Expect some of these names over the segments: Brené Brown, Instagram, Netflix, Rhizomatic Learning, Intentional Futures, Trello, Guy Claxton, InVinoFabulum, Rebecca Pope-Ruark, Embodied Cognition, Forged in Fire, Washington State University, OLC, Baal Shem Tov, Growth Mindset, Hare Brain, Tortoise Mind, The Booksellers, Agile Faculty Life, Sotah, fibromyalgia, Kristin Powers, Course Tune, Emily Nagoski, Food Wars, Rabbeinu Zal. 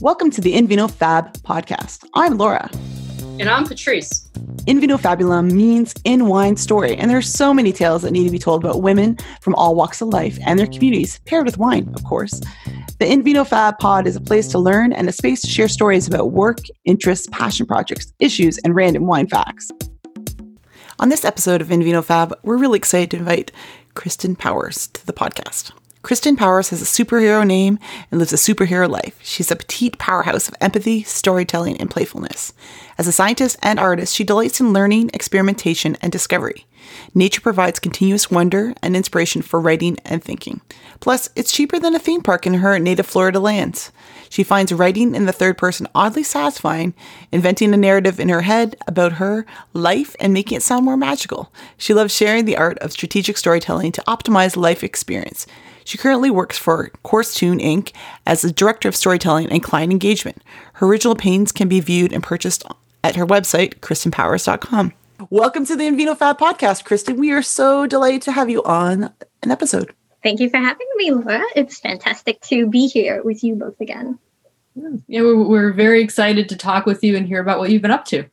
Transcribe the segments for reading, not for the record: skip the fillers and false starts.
Welcome to the InVinoFab podcast. I'm Laura. And I'm Patrice. InVinoFabulum means in wine story, and there are so many tales that need to be told about women from all walks of life and their communities, paired with wine, of course. The InVinoFab pod is a place to learn and a space to share stories about work, interests, passion projects, issues, and random wine facts. On this episode of InVinoFab, we're really excited to invite Kristin Powers to the podcast. Kristin Powers has a superhero name and lives a superhero life. She's a petite powerhouse of empathy, storytelling, and playfulness. As a scientist and artist, she delights in learning, experimentation, and discovery. Nature provides continuous wonder and inspiration for writing and thinking. Plus, it's cheaper than a theme park in her native Florida lands. She finds writing in the third person oddly satisfying, inventing a narrative in her head about her life and making it sound more magical. She loves sharing the art of strategic storytelling to optimize life experience. She currently works for Course Tune, Inc. as the Director of Storytelling and Client Engagement. Her original paintings can be viewed and purchased at her website, kristinpowers.com. Welcome to the InVinoFab podcast, Kristin. We are so delighted to have you on an episode. Thank you for having me, Laura. It's fantastic to be here with you both again. Yeah, we're very excited to talk with you and hear about what you've been up to.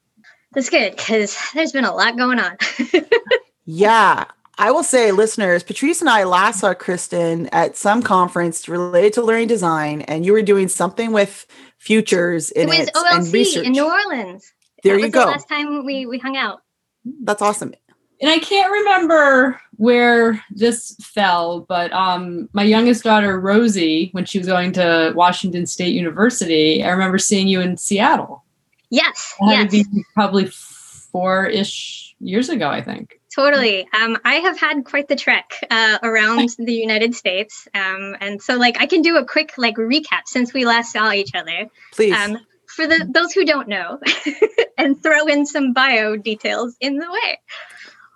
That's good, because there's been a lot going on. Yeah. I will say, listeners, Patrice and I last saw Kristin at some conference related to learning design, and you were doing something with futures in it. It was OLC in New Orleans. There you go. The last time we hung out. That's awesome. And I can't remember where this fell, but my youngest daughter, Rosie, when she was going to Washington State University, I remember seeing you in Seattle. Yes. That would be probably 4-ish years ago, I think. Totally. I have had quite the trek around the United States. And so I can do a quick recap since we last saw each other. Please. For those who don't know, and throw in some bio details in the way.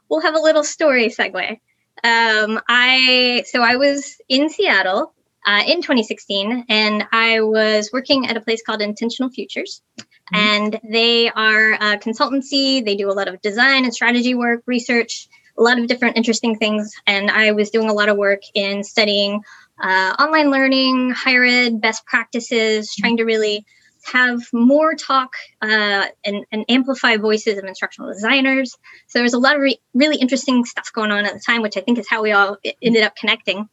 We'll have a little story segue. I was in Seattle in 2016, and I was working at a place called Intentional Futures. And they are a consultancy. They do a lot of design and strategy work, research, a lot of different interesting things. And I was doing a lot of work in studying online learning, higher ed, best practices, trying to really have more talk and amplify voices of instructional designers. So there was a lot of really interesting stuff going on at the time, which I think is how we all ended up connecting.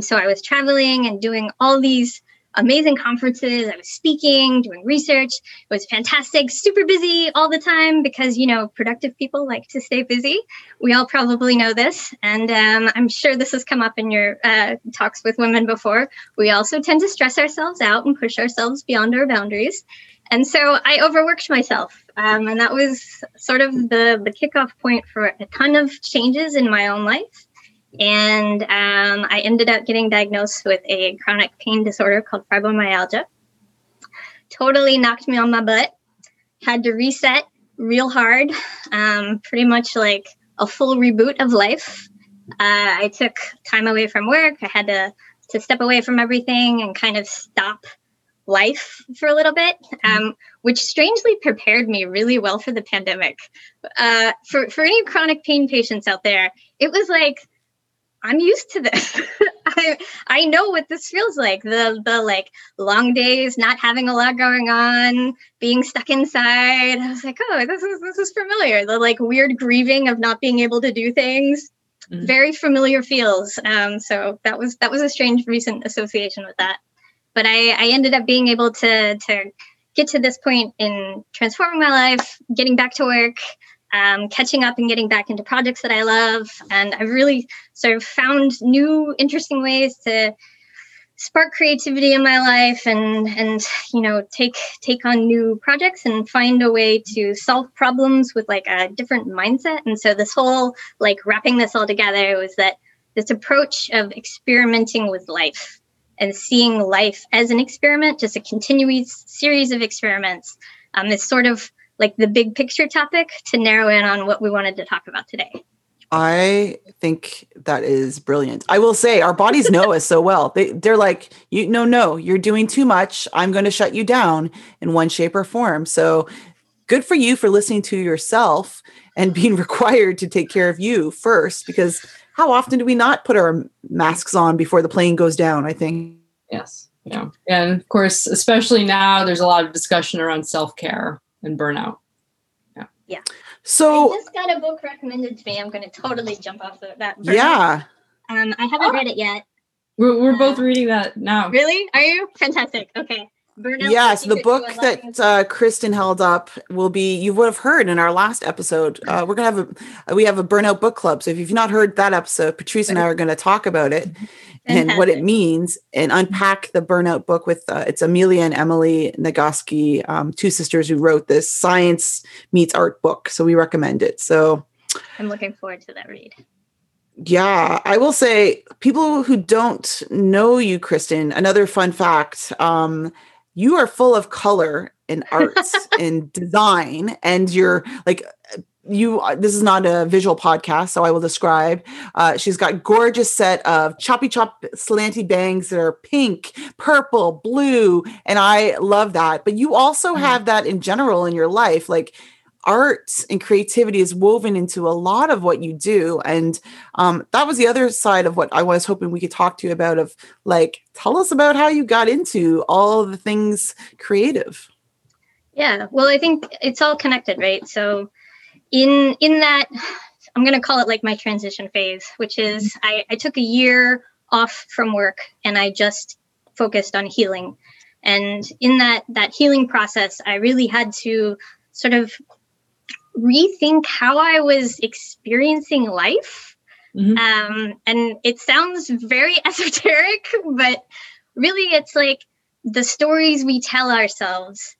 So I was traveling and doing all these amazing conferences. I was speaking, doing research. It was fantastic, super busy all the time because, productive people like to stay busy. We all probably know this. And I'm sure this has come up in your talks with women before. We also tend to stress ourselves out and push ourselves beyond our boundaries. And so I overworked myself. And that was sort of the kickoff point for a ton of changes in my own life. And I ended up getting diagnosed with a chronic pain disorder called fibromyalgia. Totally knocked me on my butt. Had to reset real hard. Pretty much like a full reboot of life. I took time away from work. I had to step away from everything and kind of stop life for a little bit, which strangely prepared me really well for the pandemic. For any chronic pain patients out there, it was like, I'm used to this. I know what this feels like. The long days, not having a lot going on, being stuck inside. I was like, oh, this is familiar. The weird grieving of not being able to do things. Mm-hmm. Very familiar feels. So that was a strange recent association with that. But I ended up being able to get to this point in transforming my life, getting back to work. Catching up and getting back into projects that I love. And I've really sort of found new, interesting ways to spark creativity in my life and take on new projects and find a way to solve problems with a different mindset. And so this whole, wrapping this all together was that this approach of experimenting with life and seeing life as an experiment, just a continuous series of experiments, is sort of the big picture topic to narrow in on what we wanted to talk about today. I think that is brilliant. I will say our bodies know us so well. They're like, no, you're doing too much. I'm going to shut you down in one shape or form. So good for you for listening to yourself and being required to take care of you first, because how often do we not put our masks on before the plane goes down, I think? Yes. Yeah. And of course, especially now, there's a lot of discussion around self-care and burnout. Yeah. Yeah. So I just got a book recommended to me. I'm going to totally jump off of that. Yeah. I haven't read it yet. We're both reading that now. Really? Are you? Fantastic. Okay. Burnout. Yes. The book that Kristin held up will be, you would have heard in our last episode. We're going to have we have a burnout book club. So if you've not heard that episode, Patrice and I are going to talk about it. Fantastic. And what it means, and unpack the burnout book with, it's Amelia and Emily Nagoski, two sisters who wrote this science meets art book. So we recommend it. So I'm looking forward to that read. Yeah, I will say, people who don't know you, Kristin, another fun fact, you are full of color and arts and design, and you're like, this is not a visual podcast, so I will describe. She's got gorgeous set of choppy chop slanty bangs that are pink, purple, blue, and I love that. But you also have that in general in your life, like art and creativity is woven into a lot of what you do. And that was the other side of what I was hoping we could talk to you about, of like, tell us about how you got into all the things creative. Yeah, well, I think it's all connected, right? So in that, I'm going to call it like my transition phase, which is I took a year off from work and I just focused on healing. And in that healing process, I really had to sort of rethink how I was experiencing life. Mm-hmm. And it sounds very esoteric, but really it's like the stories we tell ourselves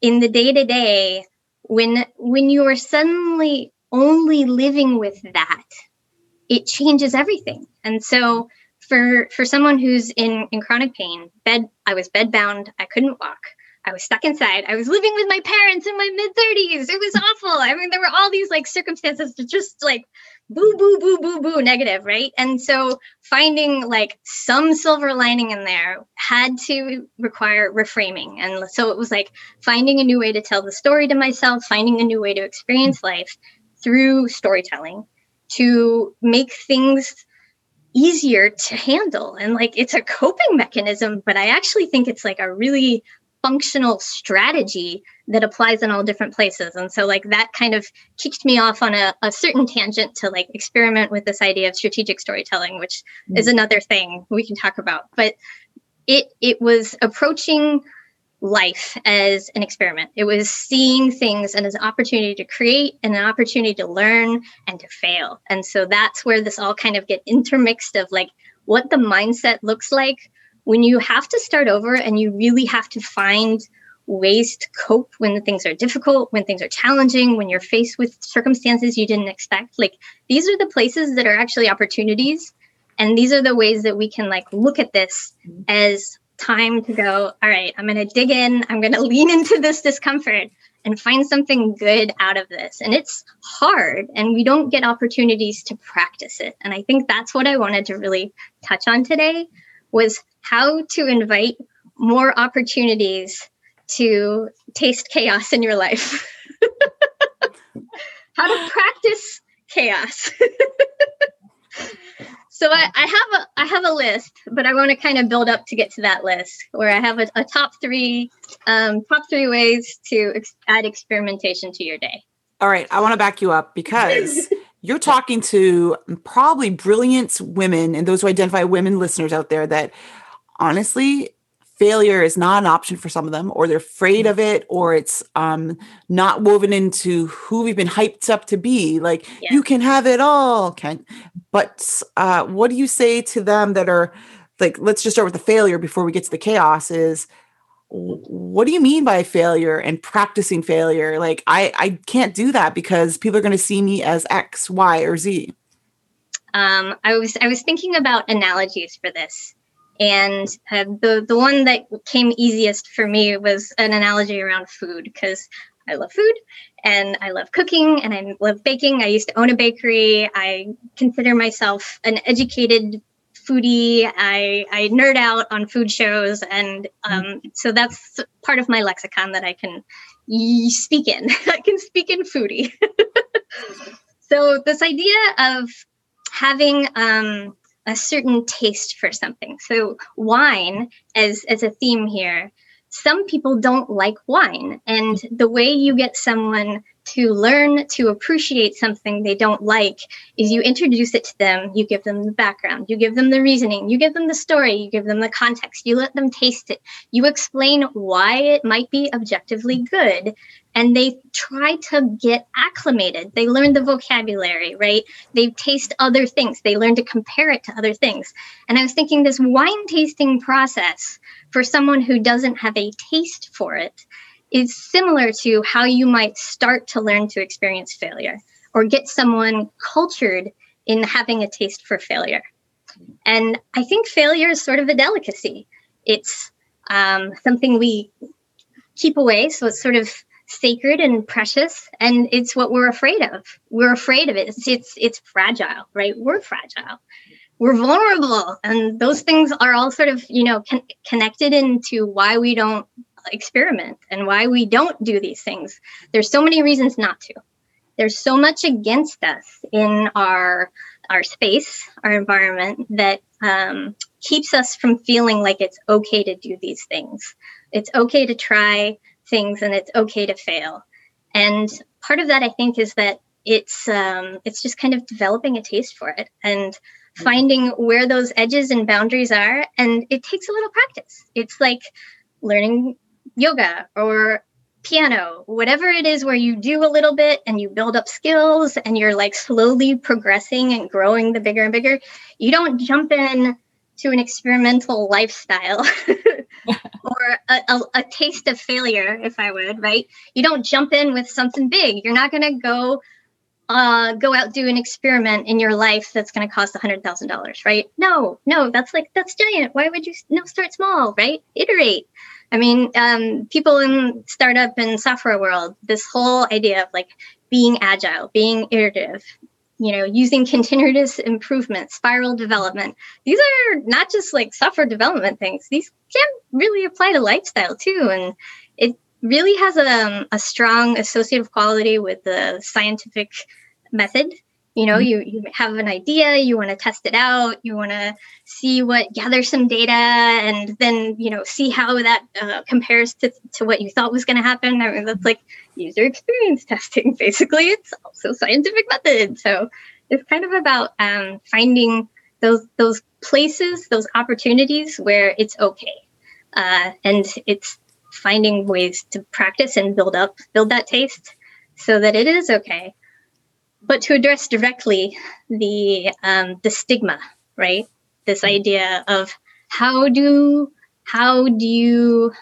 in the day-to-day. When you are suddenly only living with that, it changes everything. And so for someone who's in chronic pain, I was bedbound, I couldn't walk, I was stuck inside, I was living with my parents in my mid-30s, it was awful. I mean, there were all these like circumstances that just like boo, boo, boo, boo, boo, negative, right? And so finding like some silver lining in there had to require reframing. And so it was like finding a new way to tell the story to myself, finding a new way to experience life through storytelling to make things easier to handle. And like, it's a coping mechanism, but I actually think it's like a really functional strategy that applies in all different places. And so like that kind of kicked me off on a certain tangent to like experiment with this idea of strategic storytelling, which is another thing we can talk about. But it was approaching life as an experiment. It was seeing things and as an opportunity to create and an opportunity to learn and to fail. And so that's where this all kind of get intermixed of like what the mindset looks like when you have to start over and you really have to find ways to cope when things are difficult, when things are challenging, when you're faced with circumstances you didn't expect. Like, these are the places that are actually opportunities. And these are the ways that we can like look at this as time to go, all right, I'm going to dig in, I'm going to lean into this discomfort and find something good out of this. And it's hard, and we don't get opportunities to practice it. And I think that's what I wanted to really touch on today, was how to invite more opportunities to taste chaos in your life. How to practice chaos. So I have a list, but I want to kind of build up to get to that list, where I have a top three ways to add experimentation to your day. All right, I want to back you up because you're talking to probably brilliant women and those who identify women listeners out there that honestly, failure is not an option for some of them, or they're afraid of it, or it's not woven into who we've been hyped up to be. Like, you can have it all, Kent. But what do you say to them that are like, let's just start with the failure before we get to the chaos, is what do you mean by failure and practicing failure? Like, I can't do that because people are going to see me as X, Y, or Z. I was thinking about analogies for this. And the one that came easiest for me was an analogy around food, because I love food and I love cooking and I love baking. I used to own a bakery. I consider myself an educated foodie. I nerd out on food shows. And so that's part of my lexicon that I can speak in. I can speak in foodie. So this idea of having a certain taste for something. So wine as a theme here, some people don't like wine. And the way you get someone to learn to appreciate something they don't like is you introduce it to them, you give them the background, you give them the reasoning, you give them the story, you give them the context, you let them taste it, you explain why it might be objectively good, and they try to get acclimated. They learn the vocabulary, right? They taste other things. They learn to compare it to other things. And I was thinking this wine tasting process for someone who doesn't have a taste for it is similar to how you might start to learn to experience failure or get someone cultured in having a taste for failure. And I think failure is sort of a delicacy. It's something we keep away, so it's sort of sacred and precious, and it's what we're afraid of. We're afraid of it. It's fragile, right? We're fragile. We're vulnerable, and those things are all sort of, you know, connected into why we don't experiment and why we don't do these things. There's so many reasons not to. There's so much against us in our space, our environment, that keeps us from feeling like it's okay to do these things. It's okay to try things and it's okay to fail. And part of that, I think, is that it's just kind of developing a taste for it and finding where those edges and boundaries are. And it takes a little practice. It's like learning yoga or piano, whatever it is where you do a little bit and you build up skills and you're like slowly progressing and growing the bigger and bigger. You don't jump in to an experimental lifestyle or a taste of failure, if I would, right? You don't jump in with something big. You're not going to go out, do an experiment in your life that's going to cost $100,000, right? No, that's giant. Why would you? No, start small, right? Iterate. I mean, people in startup and software world, this whole idea of like being agile, being iterative, you know, using continuous improvement, spiral development. These are not just like software development things. These can really apply to lifestyle too. And it really has a strong associative quality with the scientific method. You know, you have an idea, you want to test it out, you want to gather some data and then, you know, see how that compares to what you thought was going to happen. I mean, that's like user experience testing. Basically, it's also scientific method. So it's kind of about finding those places, those opportunities where it's okay. And it's finding ways to practice and build that taste so that it is okay. But to address directly the stigma, right? This idea of how do you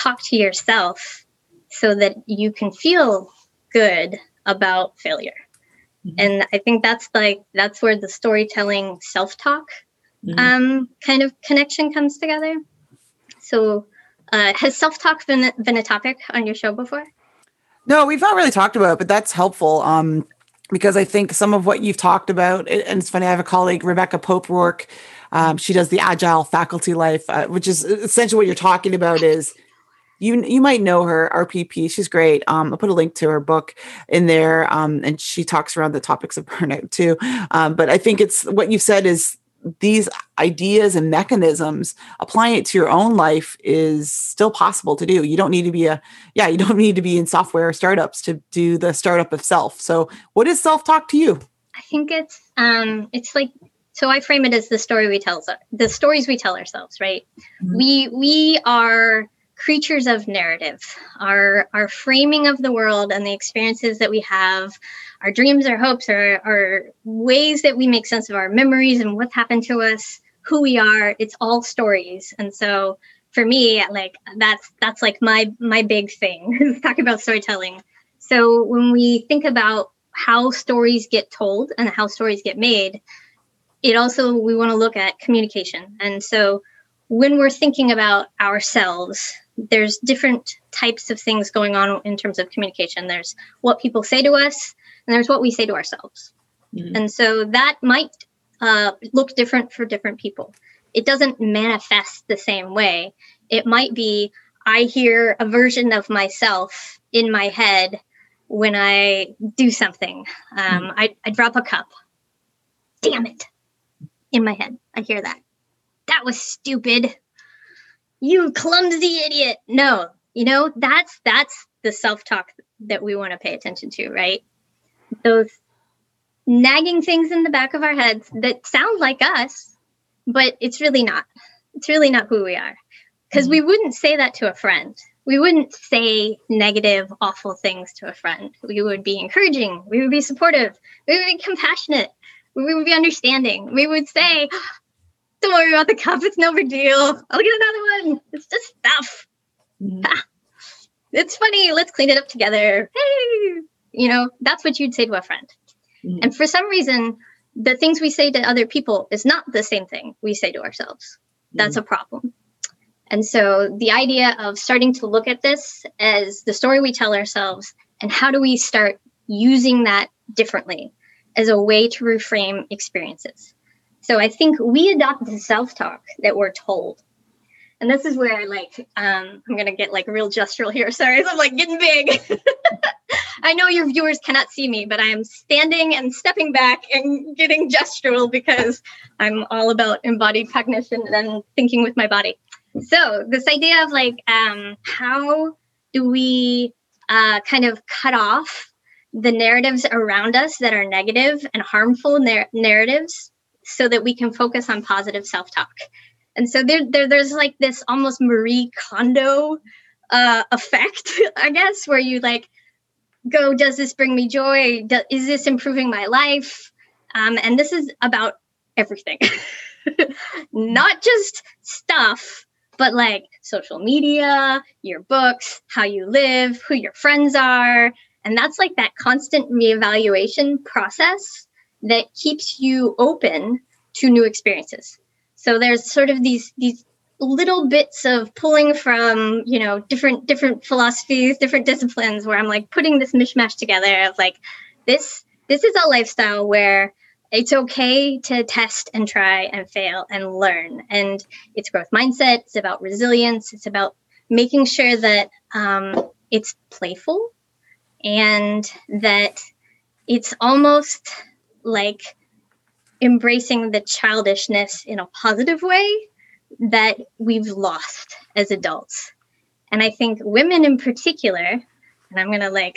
talk to yourself so that you can feel good about failure? Mm-hmm. And I think that's where the storytelling self-talk kind of connection comes together. So has self-talk been a topic on your show before? No, we've not really talked about it, but that's helpful. Because I think some of what you've talked about, and it's funny, I have a colleague, Rebecca Pope-Ruark, she does the Agile Faculty Life, which is essentially what you're talking about is, you might know her, RPP, she's great. I'll put a link to her book in there, and she talks around the topics of burnout too. But I think it's what you've said is these ideas and mechanisms, applying it to your own life is still possible to do. You don't need to be you don't need to be in software or startups to do the startup of self. So what is self-talk to you? I think it's like, so I frame it as the stories we tell ourselves, right? Mm-hmm. We are creatures of narrative. Our framing of the world and the experiences that we have, our dreams, our hopes, our ways that we make sense of our memories and what's happened to us, who we are, it's all stories. And so for me, like that's like my big thing, talk about storytelling. So when we think about how stories get told and how stories get made, we want to look at communication. And so when we're thinking about ourselves, there's different types of things going on in terms of communication. There's what people say to us, and there's what we say to ourselves. Mm-hmm. And so that might look different for different people. It doesn't manifest the same way. It might be, I hear a version of myself in my head when I do something. I drop a cup. Damn it. in my head. I hear that. That was stupid. You clumsy idiot. No, you know, that's the self-talk that we want to pay attention to, right? Those nagging things in the back of our heads that sound like us, but it's really not. It's really not who we are. Because we wouldn't say that to a friend. We wouldn't say negative, awful things to a friend. We would be encouraging. We would be supportive. We would be compassionate. We would be understanding. We would say, don't worry about the cup. It's no big deal. I'll get another one. It's just stuff. Mm-hmm. Ah, it's funny. Let's clean it up together. Hey, you know, that's what you'd say to a friend. Mm-hmm. And for some reason, the things we say to other people is not the same thing we say to ourselves. That's a problem. And so the idea of starting to look at this as the story we tell ourselves and how do we start using that differently as a way to reframe experiences. So I think we adopt the self-talk that we're told. And this is where I'm going to get real gestural here. Sorry, I'm getting big. I know your viewers cannot see me, but I am standing and stepping back and getting gestural because I'm all about embodied cognition and thinking with my body. So this idea of how do we kind of cut off the narratives around us that are negative and harmful narratives so that we can focus on positive self-talk. And so there's this almost Marie Kondo effect, I guess, where you go, does this bring me joy? Is this improving my life? And this is about everything, not just stuff. But social media, your books, how you live, who your friends are. And that's that constant reevaluation process that keeps you open to new experiences. So there's sort of these little bits of pulling from, different philosophies, different disciplines where I'm putting this mishmash together of this is a lifestyle where it's okay to test and try and fail and learn. And it's growth mindset. It's about resilience. It's about making sure that it's playful and that it's almost embracing the childishness in a positive way that we've lost as adults. And I think women in particular, and I'm going to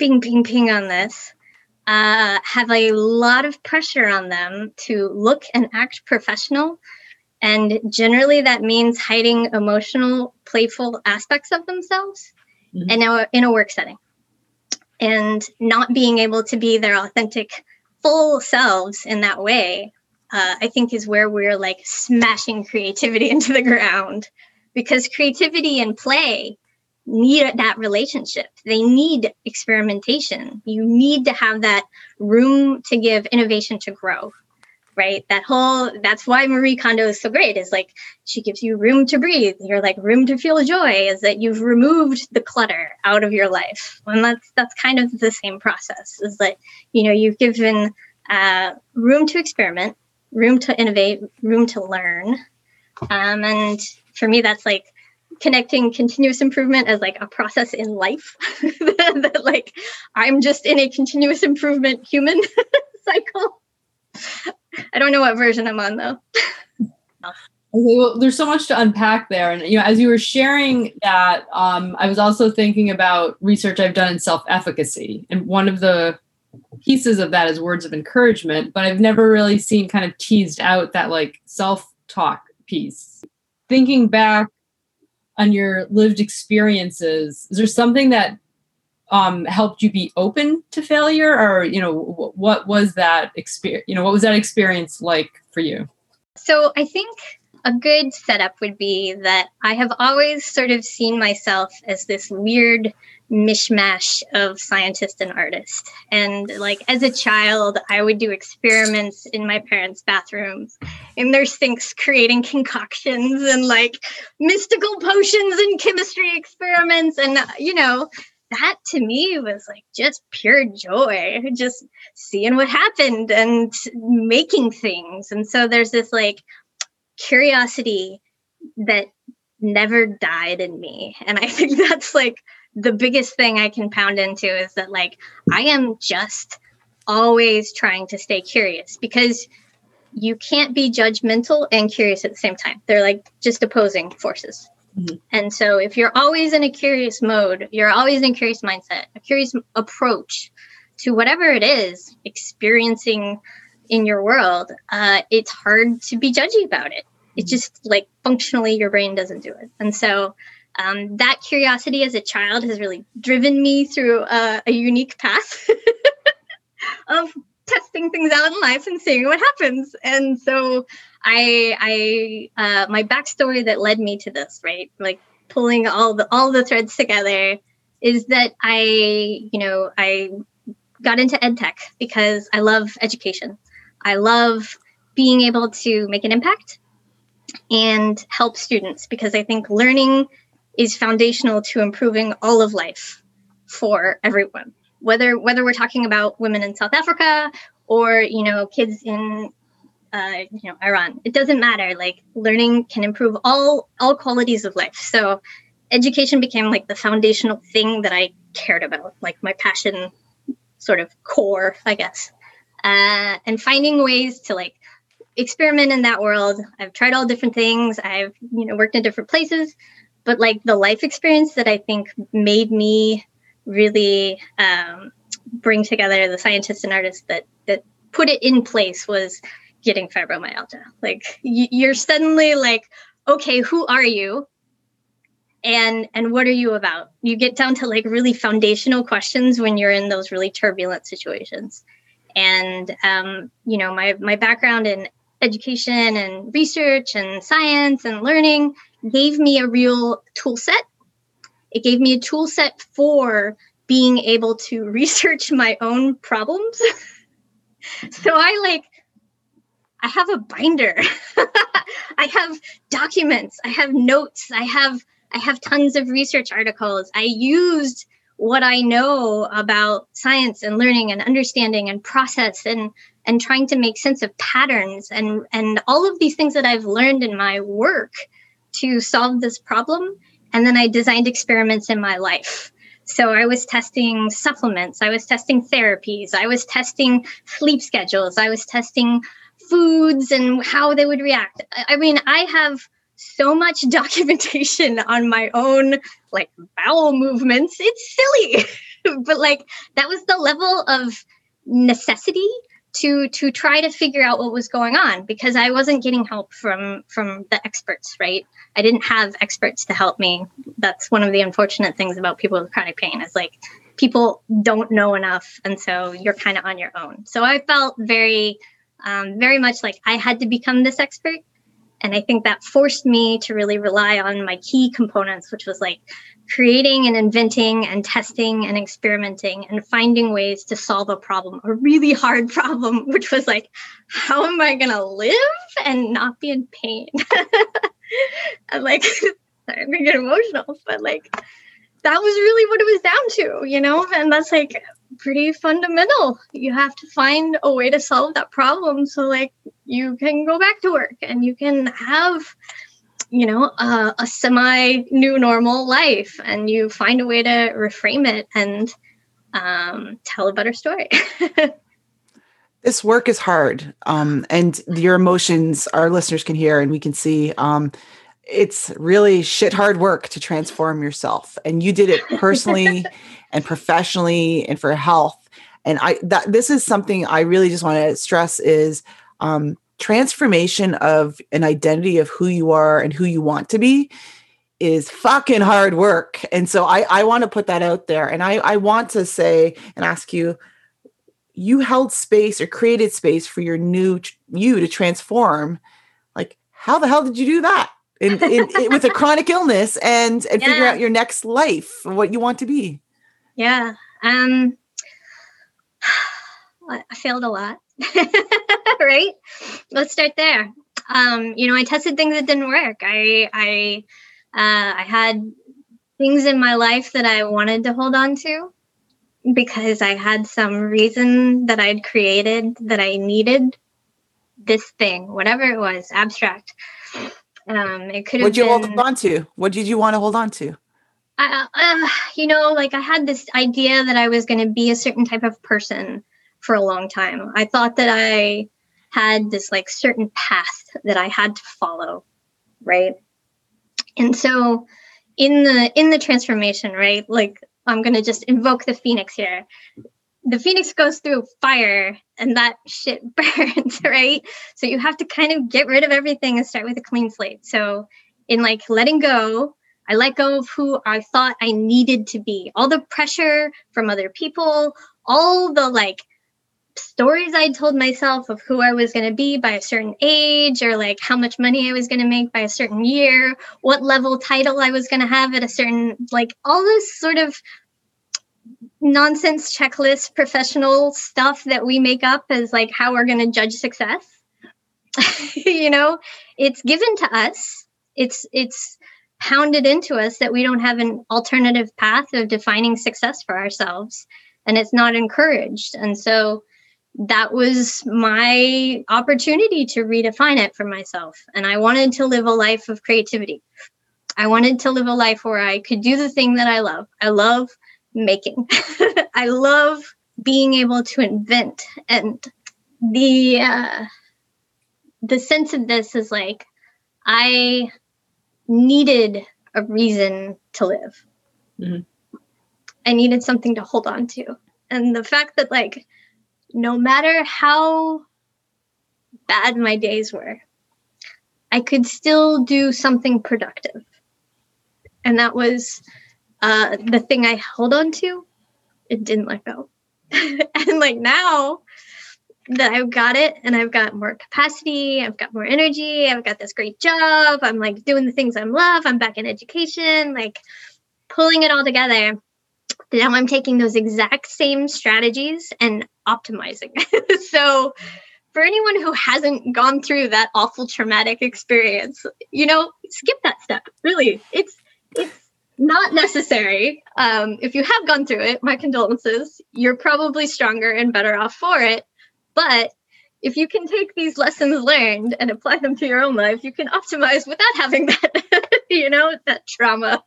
ping, ping, ping on this, have a lot of pressure on them to look and act professional. And generally that means hiding emotional, playful aspects of themselves and now in a work setting and not being able to be their authentic full selves in that way, I think is where we're smashing creativity into the ground because creativity and play need that relationship. They need experimentation. You need to have that room to give innovation to grow, right? That's why Marie Kondo is so great is she gives you room to breathe. You're room to feel joy is that you've removed the clutter out of your life. And that's kind of the same process is that, you've given room to experiment, room to innovate, room to learn. And for me, that's connecting continuous improvement as a process in life that I'm just in a continuous improvement human cycle. I don't know what version I'm on though. Okay, well, there's so much to unpack there. And, as you were sharing that, I was also thinking about research I've done in self-efficacy. And one of the pieces of that is words of encouragement, but I've never really seen kind of teased out that self-talk piece. Thinking back on your lived experiences, is there something that helped you be open to failure, or what was that experience? What was that experience like for you? So I think a good setup would be that I have always sort of seen myself as this weird mishmash of scientist and artist. And as a child, I would do experiments in my parents' bathrooms, in their sinks, creating concoctions and mystical potions and chemistry experiments. And, that to me was just pure joy, just seeing what happened and making things. And so there's this curiosity that never died in me. And I think that's the biggest thing I can pound into is that I am just always trying to stay curious because you can't be judgmental and curious at the same time. They're like just opposing forces. Mm-hmm. And so if you're always in a curious mode, you're always in a curious mindset, a curious approach to whatever it is experiencing in your world, it's hard to be judgy about it. It's just like functionally your brain doesn't do it. And so that curiosity as a child has really driven me through a unique path of testing things out in life and seeing what happens. And so I my backstory that led me to this, right? Like pulling all the threads together is that I got into EdTech because I love education. I love being able to make an impact and help students, because I think learning is foundational to improving all of life for everyone. Whether we're talking about women in South Africa or, kids in, Iran, it doesn't matter. Like learning can improve all qualities of life. So education became like the foundational thing that I cared about, like my passion sort of core, I guess. And finding ways to like experiment in that world. I've tried all different things. I've, worked in different places, but like the life experience that I think made me really bring together the scientists and artists that put it in place was getting fibromyalgia. Like you're suddenly like, okay, who are you? And what are you about? You get down to like really foundational questions when you're in those really turbulent situations. And, my background in education and research and science and learning gave me a real tool set. It gave me a tool set for being able to research my own problems. So I have a binder. I have documents. I have notes. I have tons of research articles. I used what I know about science and learning and understanding and process and trying to make sense of patterns and all of these things that I've learned in my work to solve this problem. And then I designed experiments in my life. So I was testing supplements. I was testing therapies. I was testing sleep schedules. I was testing foods and how they would react. I mean, I have so much documentation on my own, like bowel movements. It's silly, but like that was the level of necessity to try to figure out what was going on, because I wasn't getting help from the experts, right? I didn't have experts to help me. That's one of the unfortunate things about people with chronic pain is like people don't know enough. And so you're kind of on your own. So I felt very, very much like I had to become this expert. And I think that forced me to really rely on my key components, which was like creating and inventing and testing and experimenting and finding ways to solve a problem, a really hard problem, which was like, how am I going to live and not be in pain? And like, sorry, I'm going to get emotional, but like, that was really what it was down to, And that's like pretty fundamental. You have to find a way to solve that problem so like you can go back to work and you can have, a semi new normal life, and you find a way to reframe it and tell a better story. This work is hard, and your emotions, our listeners can hear and we can see. It's really shit hard work to transform yourself. And you did it personally and professionally and for health. And this is something I really just want to stress is transformation of an identity of who you are and who you want to be is fucking hard work. And so I want to put that out there. And I want to say and ask you, you held space or created space for your new you to transform. Like, how the hell did you do that? With a chronic illness and figure out your next life, what you want to be. Yeah. I failed a lot, right? Let's start there. I tested things that didn't work. I had things in my life that I wanted to hold on to because I had some reason that I'd created that I needed this thing, whatever it was, abstract. It could have been. What did you hold on to? What did you want to hold on to? I had this idea that I was going to be a certain type of person for a long time. I thought that I had this like certain path that I had to follow, right? And so in the transformation, right, like I'm going to just invoke the phoenix here. The phoenix goes through fire and that shit burns, right? So you have to kind of get rid of everything and start with a clean slate. So in like letting go, I let go of who I thought I needed to be. All the pressure from other people, all the like stories I told myself of who I was going to be by a certain age, or like how much money I was going to make by a certain year, what level title I was going to have at a certain, like all this sort of nonsense checklist professional stuff that we make up as like how we're going to judge success. You know, it's given to us. It's pounded into us that we don't have an alternative path of defining success for ourselves, and it's not encouraged. And so that was my opportunity to redefine it for myself. And I wanted to live a life of creativity. I wanted to live a life where I could do the thing that I love. I love making. I love being able to invent. And the sense of this is like, I needed a reason to live. Mm-hmm. I needed something to hold on to. And the fact that like, no matter how bad my days were, I could still do something productive. And that was the thing I held on to. It didn't let go. And like now that I've got it and I've got more capacity, I've got more energy, I've got this great job, I'm like doing the things I love, I'm back in education, like pulling it all together. Now I'm taking those exact same strategies and optimizing. So for anyone who hasn't gone through that awful traumatic experience, you know, skip that step. Really, it's not necessary. If you have gone through it, my condolences. You're probably stronger and better off for it. But if you can take these lessons learned and apply them to your own life, you can optimize without having that, you know, that trauma.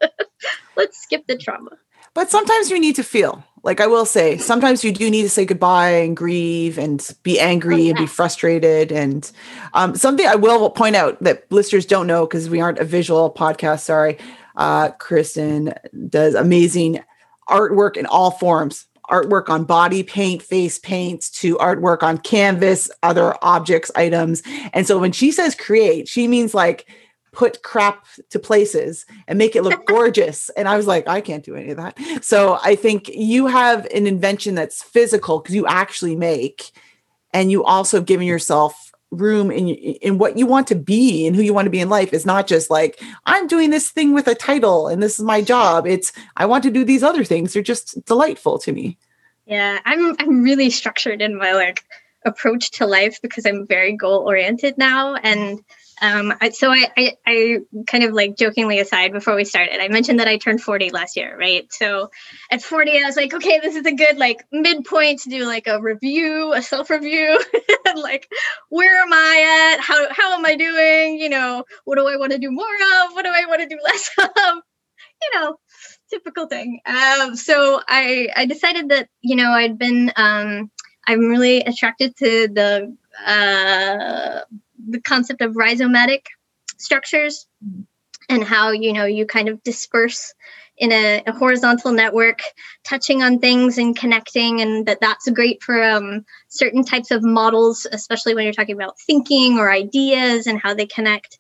Let's skip the trauma. But sometimes you need to feel, like I will say, sometimes you do need to say goodbye and grieve and be angry and be frustrated. And something I will point out that listeners don't know, because we aren't a visual podcast, sorry. Kristin does amazing artwork in all forms, artwork on body paint, face paints, to artwork on canvas, other objects, items. And so when she says create, she means like, put crap to places and make it look gorgeous. And I was like, I can't do any of that. So I think you have an invention that's physical because you actually make, and you also have given yourself room in what you want to be and who you want to be in life. It's not just like, I'm doing this thing with a title and this is my job. It's, I want to do these other things. They're just delightful to me. Yeah. I'm really structured in my like approach to life because I'm very goal oriented now. And So I kind of like jokingly aside before we started, I mentioned that I turned 40 last year, right? So at 40, I was like, okay, this is a good like midpoint to do like a review, a self-review, and like, where am I at? How am I doing? You know, what do I want to do more of? What do I want to do less of? You know, typical thing. So I decided that, you know, I'd been, I'm really attracted to the concept of rhizomatic structures and how, you know, you kind of disperse in a horizontal network, touching on things and connecting, and that's great for certain types of models, especially when you're talking about thinking or ideas and how they connect.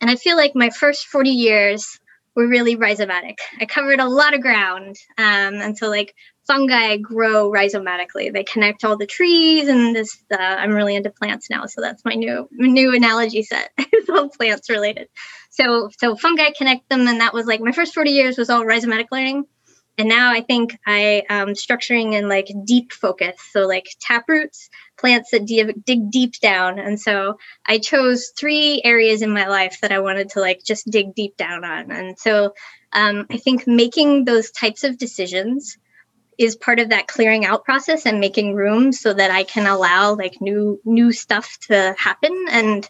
And I feel like my first 40 years were really rhizomatic. I covered a lot of ground. And so like fungi grow rhizomatically. They connect all the trees and this, I'm really into plants now. So that's my new analogy set. It's all plants related. So fungi connect them. And that was like, my first 40 years was all rhizomatic learning. And now I think I am structuring in like deep focus. So like tap roots, plants that dig deep down. And so I chose three areas in my life that I wanted to like just dig deep down on. And so I think making those types of decisions is part of that clearing out process and making room so that I can allow like new stuff to happen and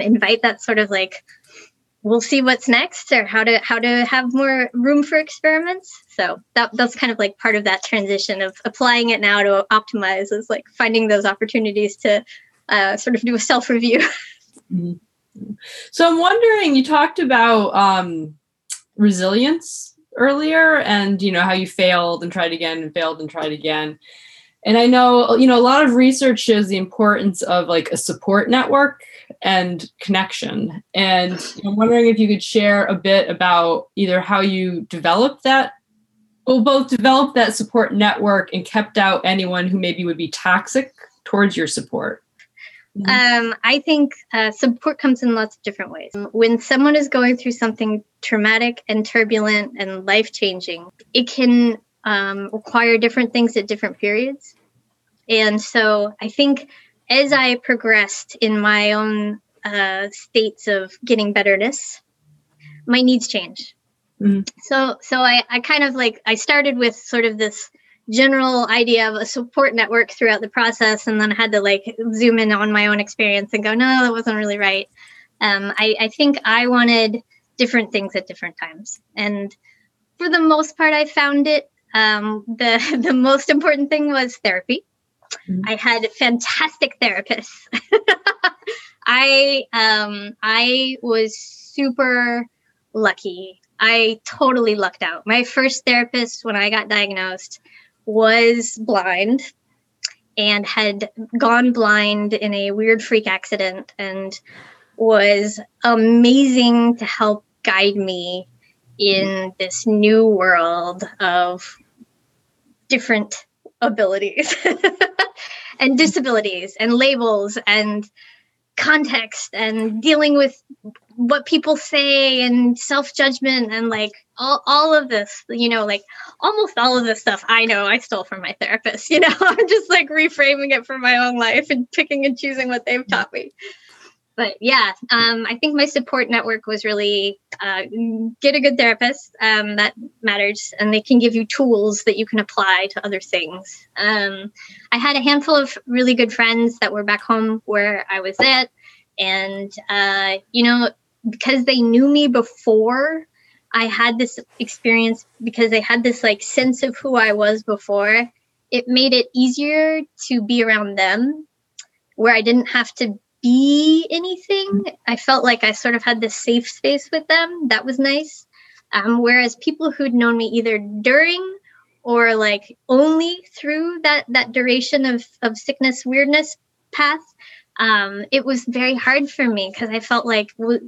invite that sort of like, we'll see what's next, or how to have more room for experiments. So that's kind of like part of that transition of applying it now to optimize, is like finding those opportunities to sort of do a self-review. Mm-hmm. So I'm wondering, you talked about resilience earlier and, you know, how you failed and tried again and failed and tried again. And I know, you know, a lot of research shows the importance of like a support network and connection. And I'm wondering if you could share a bit about either how you developed that, well, both developed that support network and kept out anyone who maybe would be toxic towards your support. I think support comes in lots of different ways. When someone is going through something traumatic and turbulent and life-changing, it can require different things at different periods. And so I think as I progressed in my own states of getting betterness, my needs changed. Mm-hmm. So I kind of like, I started with sort of this general idea of a support network throughout the process. And then I had to like zoom in on my own experience and go, no, that wasn't really right. I think I wanted different things at different times. And for the most part, I found it. The most important thing was therapy. Mm-hmm. I had fantastic therapists. I was super lucky. I totally lucked out. My first therapist when I got diagnosed was blind and had gone blind in a weird freak accident and was amazing to help guide me in this new world of different abilities and disabilities and labels and context and dealing with what people say and self-judgment and like all of this, you know, like almost all of this stuff I know I stole from my therapist, you know, I'm just like reframing it for my own life and picking and choosing what they've taught me. But yeah, I think my support network was really get a good therapist, that matters, and they can give you tools that you can apply to other things. I had a handful of really good friends that were back home where I was at, and you know, because they knew me before I had this experience, because they had this like sense of who I was before, it made it easier to be around them, where I didn't have to be anything. I felt like I sort of had this safe space with them. That was nice. Whereas people who'd known me either during or like only through that duration of sickness, weirdness path, it was very hard for me because I felt like, well,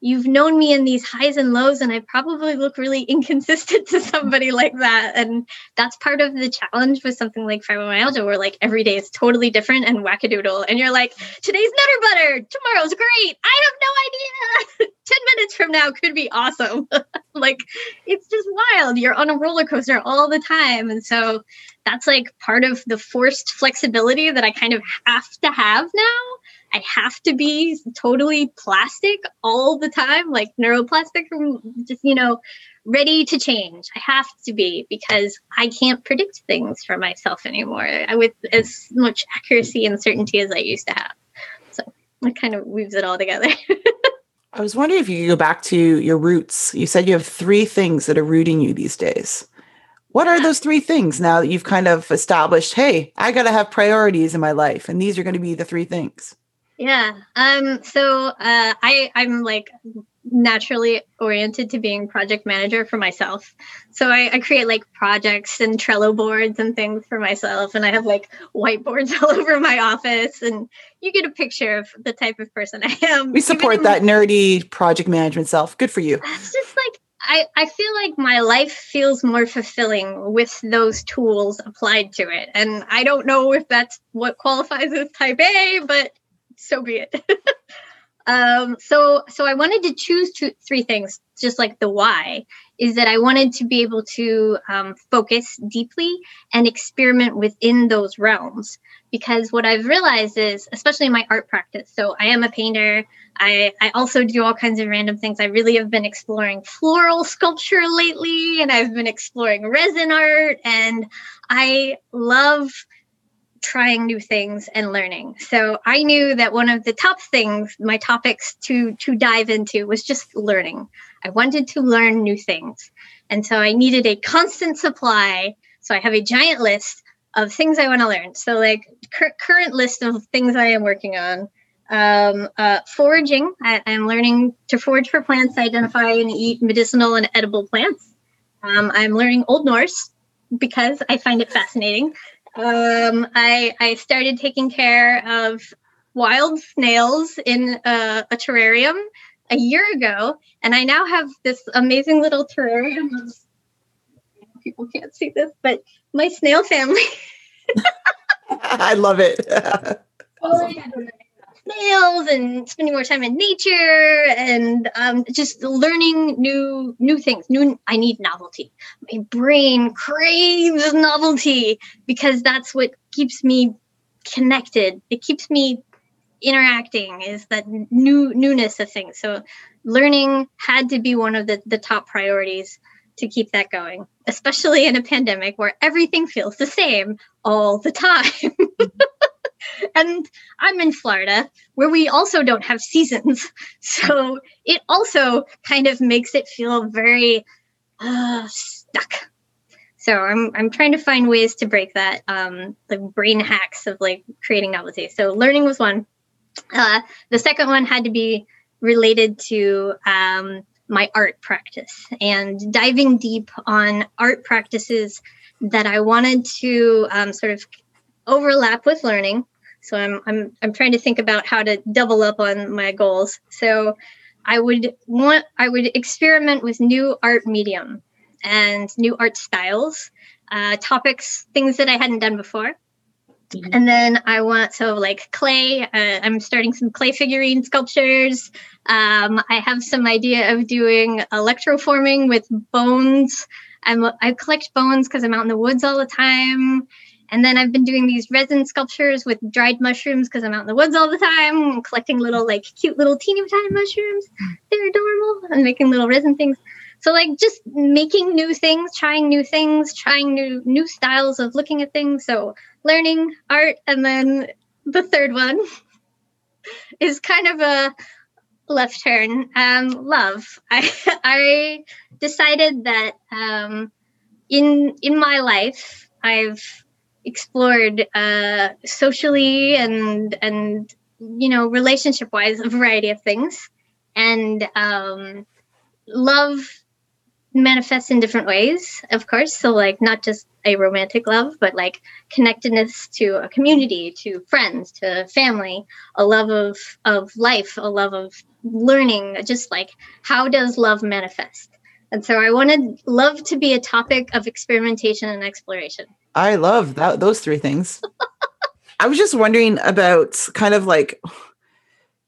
you've known me in these highs and lows, and I probably look really inconsistent to somebody like that. And that's part of the challenge with something like fibromyalgia, where like every day is totally different and wackadoodle. And you're like, today's nutter butter, tomorrow's great. I have no idea. 10 minutes from now could be awesome. Like, it's just wild. You're on a roller coaster all the time. And so that's like part of the forced flexibility that I kind of have to have now. I have to be totally plastic all the time, like neuroplastic, just, you know, ready to change. I have to be, because I can't predict things for myself anymore with as much accuracy and certainty as I used to have. So it kind of weaves it all together. I was wondering if you could go back to your roots. You said you have three things that are rooting you these days. What are those three things now that you've kind of established, hey, I got to have priorities in my life, and these are going to be the three things? Yeah. So I'm like naturally oriented to being project manager for myself. So I create like projects and Trello boards and things for myself. And I have like whiteboards all over my office, and you get a picture of the type of person I am. We support that nerdy project management self. Good for you. It's just like, I feel like my life feels more fulfilling with those tools applied to it. And I don't know if that's what qualifies as type A, but so be it. So I wanted to choose three things, just like the why, is that I wanted to be able to focus deeply and experiment within those realms. Because what I've realized is, especially in my art practice, so I am a painter. I also do all kinds of random things. I really have been exploring floral sculpture lately, and I've been exploring resin art, and I love trying new things and learning. So I knew that one of the top things, my topics to dive into, was just learning. I wanted to learn new things. And so I needed a constant supply. So I have a giant list of things I want to learn. So like current list of things I am working on. Foraging. I'm learning to forage for plants, identify and eat medicinal and edible plants. I'm learning Old Norse because I find it fascinating. I started taking care of wild snails in a terrarium a year ago, and I now have this amazing little terrarium of, people can't see this, but my snail family. I love it. Oh, yeah. Snails and spending more time in nature and just learning new things. I need novelty. My brain craves novelty because that's what keeps me connected. It keeps me interacting, is that newness of things. So learning had to be one of the top priorities to keep that going, especially in a pandemic where everything feels the same all the time. And I'm in Florida, where we also don't have seasons. So it also kind of makes it feel very stuck. So I'm trying to find ways to break that, the brain hacks of like creating novelty. So learning was one. The second one had to be related to my art practice and diving deep on art practices that I wanted to sort of overlap with learning. So I'm trying to think about how to double up on my goals. So I would experiment with new art medium and new art styles, topics, things that I hadn't done before. Mm-hmm. And then like clay, I'm starting some clay figurine sculptures. I have some idea of doing electroforming with bones. I collect bones because I'm out in the woods all the time. And then I've been doing these resin sculptures with dried mushrooms because I'm out in the woods all the time. I'm collecting little, like, cute little teeny tiny mushrooms. They're adorable. I'm making little resin things. So, like, just making new things, trying new styles of looking at things. So learning, art, and then the third one is kind of a left turn. Love. I decided that in my life, I've explored socially and relationship wise a variety of things, and love manifests in different ways, of course. So like not just a romantic love, but like connectedness to a community, to friends, to family, a love of life, a love of learning, just like how does love manifest. And so I wanted love to be a topic of experimentation and exploration. I love that, those three things. I was just wondering about kind of like,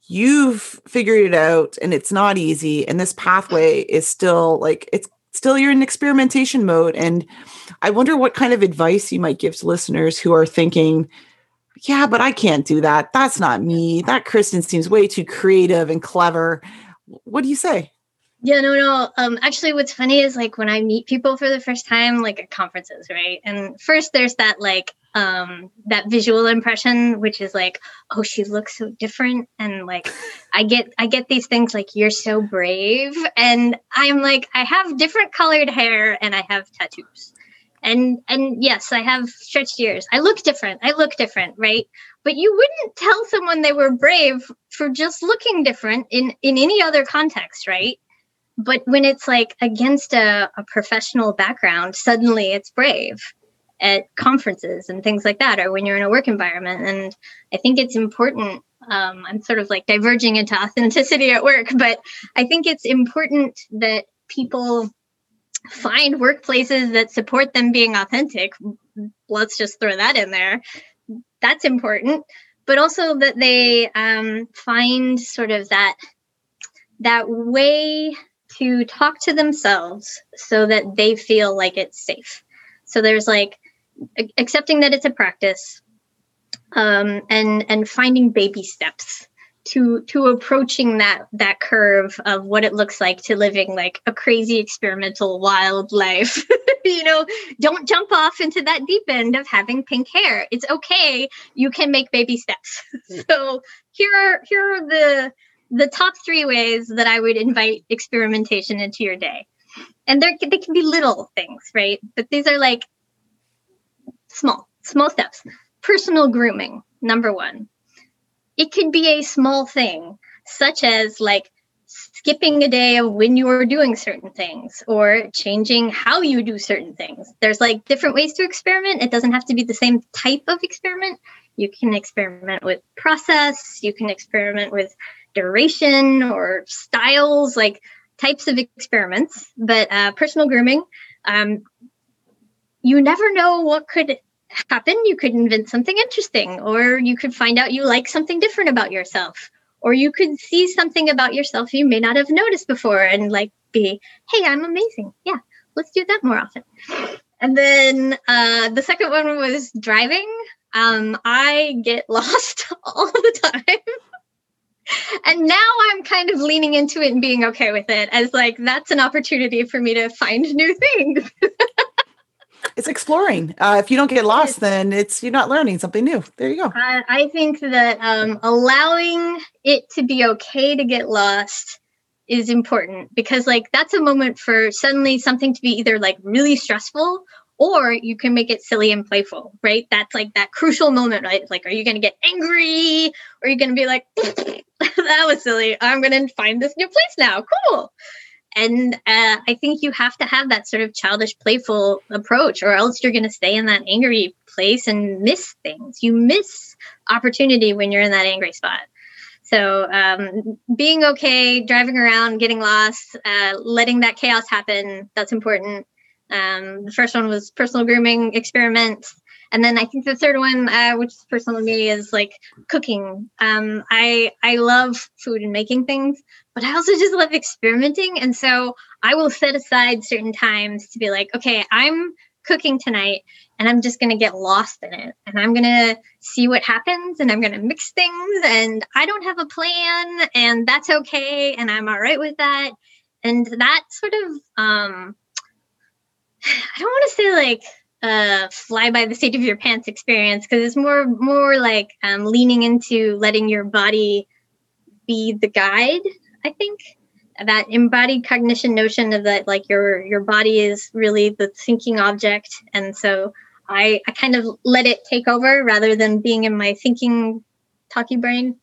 you've figured it out and it's not easy. And this pathway is still like, it's still, you're in experimentation mode. And I wonder what kind of advice you might give to listeners who are thinking, yeah, but I can't do that. That's not me. That Kristin seems way too creative and clever. What do you say? Yeah, no. Actually, what's funny is like when I meet people for the first time, like at conferences, right? And first there's that like that visual impression, which is like, oh, she looks so different. And like, I get these things like, you're so brave. And I'm like, I have different colored hair and I have tattoos. And yes, I have stretched ears. I look different, right? But you wouldn't tell someone they were brave for just looking different in any other context, right? But when it's like against a professional background, suddenly it's brave at conferences and things like that, or when you're in a work environment. And I think it's important. I'm sort of like diverging into authenticity at work, but I think it's important that people find workplaces that support them being authentic. Let's just throw that in there. That's important. But also that they find sort of that way to talk to themselves so that they feel like it's safe. So there's like accepting that it's a practice, and finding baby steps to approaching that curve of what it looks like to living like a crazy experimental wild life. Don't jump off into that deep end of having pink hair. It's okay. You can make baby steps. So here are the top three ways that I would invite experimentation into your day. And they can be little things, right? But these are like small, Small steps. Personal grooming, number one. It could be a small thing, such as like skipping a day of when you are doing certain things or changing how you do certain things. There's like different ways to experiment. It doesn't have to be the same type of experiment. You can experiment with process. You can experiment with duration or styles, like types of experiments. But personal grooming, you never know what could happen. You could invent something interesting, or you could find out you like something different about yourself, or you could see something about yourself you may not have noticed before and like be, hey, I'm amazing. Yeah, let's do that more often. And then the second one was driving. I get lost all the time. And now I'm kind of leaning into it and being okay with it as like, that's an opportunity for me to find new things. It's exploring. If you don't get lost, then it's you're not learning something new. There you go. I think that allowing it to be okay to get lost is important, because like that's a moment for suddenly something to be either like really stressful, or you can make it silly and playful, right? That's like that crucial moment, right? Like, are you going to get angry? Or are you going to be like, that was silly. I'm going to find this new place now. Cool. And I think you have to have that sort of childish, playful approach, or else you're going to stay in that angry place and miss things. You miss opportunity when you're in that angry spot. So being okay, driving around, getting lost, letting that chaos happen, that's important. The first one was personal grooming, experiments. And then I think the third one, which is personal to me, is like cooking. I love food and making things, but I also just love experimenting. And so I will set aside certain times to be like, okay, I'm cooking tonight and I'm just going to get lost in it. And I'm going to see what happens, and I'm going to mix things, and I don't have a plan, and that's okay. And I'm all right with that. And that sort of, I don't want to say like, fly by the seat of your pants experience, because it's more like leaning into letting your body be the guide. I think that embodied cognition notion of that, like your body is really the thinking object, and so I kind of let it take over rather than being in my thinking talky brain.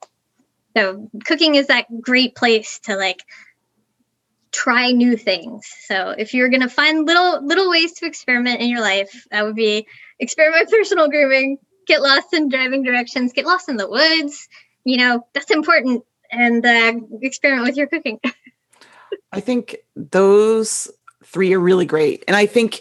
So cooking is that great place to like try new things. So if you're going to find little ways to experiment in your life, that would be experiment, personal grooming, get lost in driving directions, get lost in the woods. You know, that's important. And experiment with your cooking. I think those three are really great. And I think,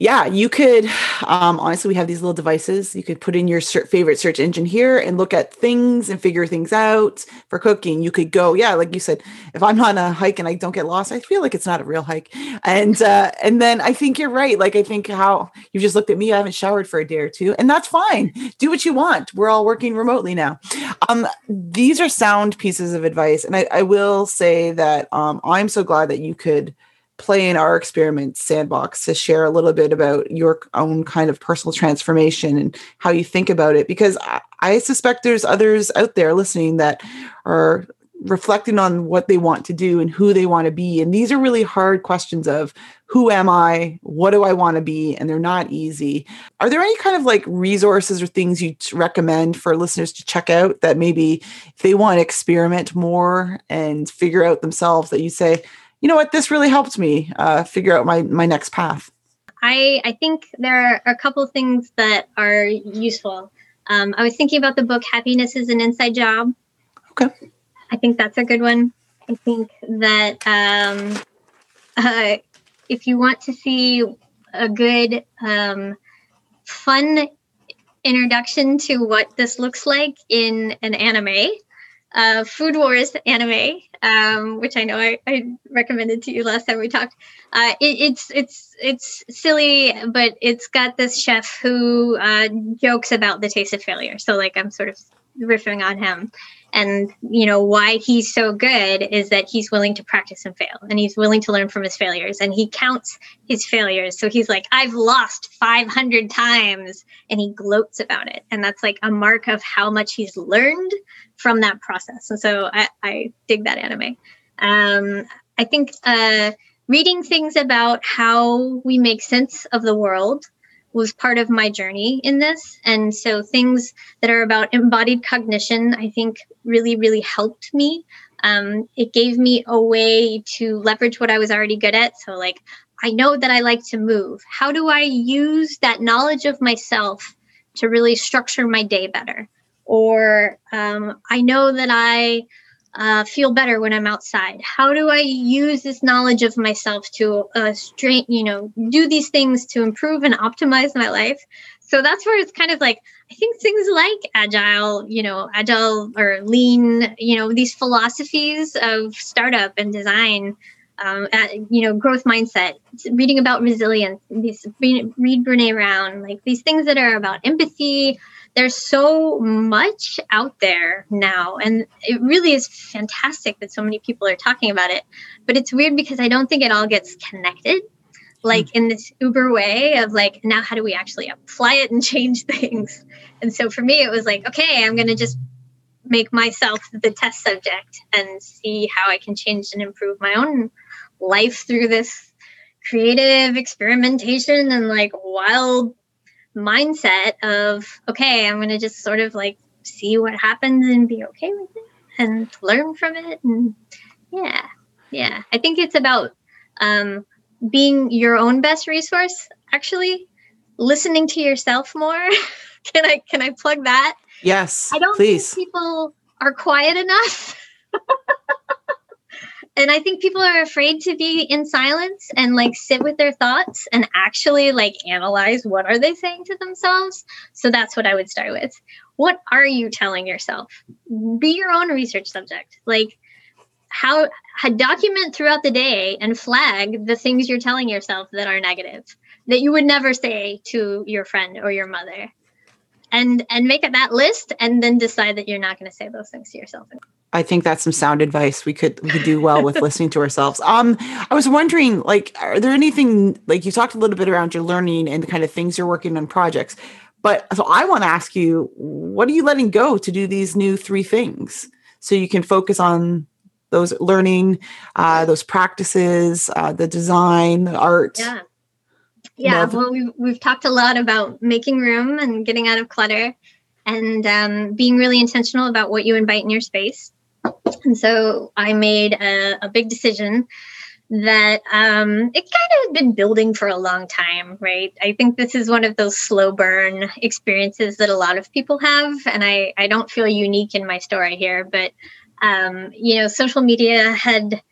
yeah, you could, honestly, we have these little devices. You could put in your favorite search engine here and look at things and figure things out for cooking. You could go, yeah, like you said, if I'm on a hike and I don't get lost, I feel like it's not a real hike. And then I think you're right. Like, I think how you just looked at me, I haven't showered for a day or two, and that's fine. Do what you want. We're all working remotely now. These are sound pieces of advice. And I will say that I'm so glad that you could play in our experiment sandbox to share a little bit about your own kind of personal transformation and how you think about it, because I suspect there's others out there listening that are reflecting on what they want to do and who they want to be. And these are really hard questions of who am I? What do I want to be? And they're not easy. Are there any kind of like resources or things you'd recommend for listeners to check out that maybe if they want to experiment more and figure out themselves that you say, you know what, this really helped me figure out my next path? I think there are a couple things that are useful. I was thinking about the book, Happiness is an Inside Job. Okay. I think that's a good one. I think that if you want to see a good, fun introduction to what this looks like in an anime, Food Wars anime, which I know I recommended to you last time we talked. It's silly, but it's got this chef who jokes about the taste of failure. So like I'm sort of riffing on him, and you know why he's so good is that he's willing to practice and fail, and he's willing to learn from his failures, and he counts his failures. So he's like, I've lost 500 times, and he gloats about it, and that's like a mark of how much he's learned from that process. And so I dig that anime. I think reading things about how we make sense of the world, was part of my journey in this. And so things that are about embodied cognition, I think really, really helped me. It gave me a way to leverage what I was already good at. So like, I know that I like to move. How do I use that knowledge of myself to really structure my day better? Or I know that I feel better when I'm outside. How do I use this knowledge of myself to do these things to improve and optimize my life? So that's where it's kind of like, I think things like agile or lean, these philosophies of startup and design, growth mindset, reading about resilience, read Brené Brown, like these things that are about empathy. There's so much out there now, and it really is fantastic that so many people are talking about it. But it's weird because I don't think it all gets connected, like in this uber way of like, now how do we actually apply it and change things? And so for me, it was like, okay, I'm going to just make myself the test subject and see how I can change and improve my own life through this creative experimentation and like wild mindset of, okay, I'm going to just sort of like see what happens and be okay with it and learn from it. And yeah. I think it's about being your own best resource, actually listening to yourself more. Can I plug that? Yes, I don't think people are quiet enough. And I think people are afraid to be in silence and like sit with their thoughts and actually like analyze what are they saying to themselves. So that's what I would start with. What are you telling yourself? Be your own research subject. Like how document throughout the day and flag the things you're telling yourself that are negative, that you would never say to your friend or your mother. And make up that list and then decide that you're not going to say those things to yourself. I think that's some sound advice we could do well with listening to ourselves. I was wondering, like, are there anything, like you talked a little bit around your learning and the kind of things you're working on projects, but so I want to ask you, what are you letting go to do these new three things so you can focus on those learning, those practices, the design, the art? Yeah, well, we've talked a lot about making room and getting out of clutter and being really intentional about what you invite in your space. And so I made a big decision that it kind of had been building for a long time, right? I think this is one of those slow burn experiences that a lot of people have. And I don't feel unique in my story here, but, social media had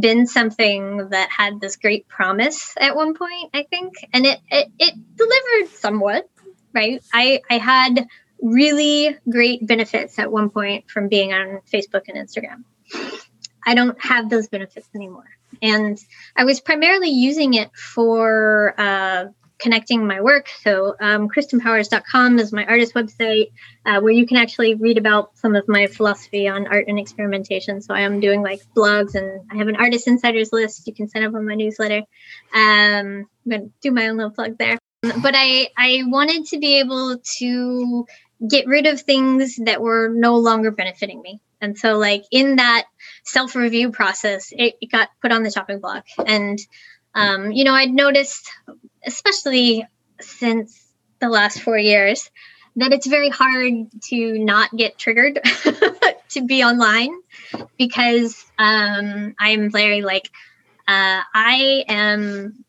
been something that had this great promise at one point, I think, and it delivered somewhat, right? I had really great benefits at one point from being on Facebook and Instagram. I don't have those benefits anymore. And I was primarily using it for connecting my work. So KristinPowers.com is my artist website where you can actually read about some of my philosophy on art and experimentation. So I am doing like blogs and I have an artist insiders list. You can sign up on my newsletter. I'm going to do my own little plug there. But I wanted to be able to get rid of things that were no longer benefiting me. And so like in that self-review process, it got put on the chopping block. And, I'd noticed, especially since the last 4 years, that it's very hard to not get triggered to be online because I'm very I am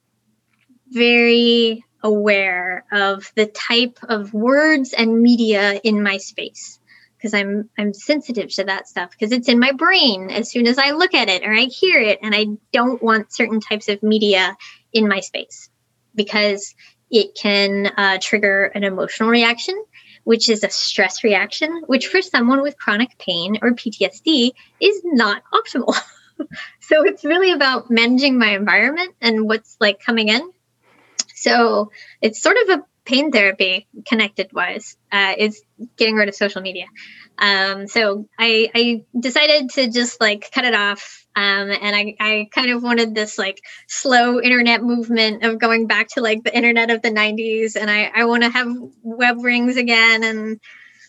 very aware of the type of words and media in my space because I'm sensitive to that stuff because it's in my brain as soon as I look at it or I hear it, and I don't want certain types of media in my space, because it can trigger an emotional reaction, which is a stress reaction, which for someone with chronic pain or PTSD is not optimal. So it's really about managing my environment and what's like coming in. So it's sort of a pain therapy connected wise, is getting rid of social media. So I decided to just like cut it off. And I kind of wanted this like slow internet movement of going back to like the internet of the 90s. And I want to have web rings again and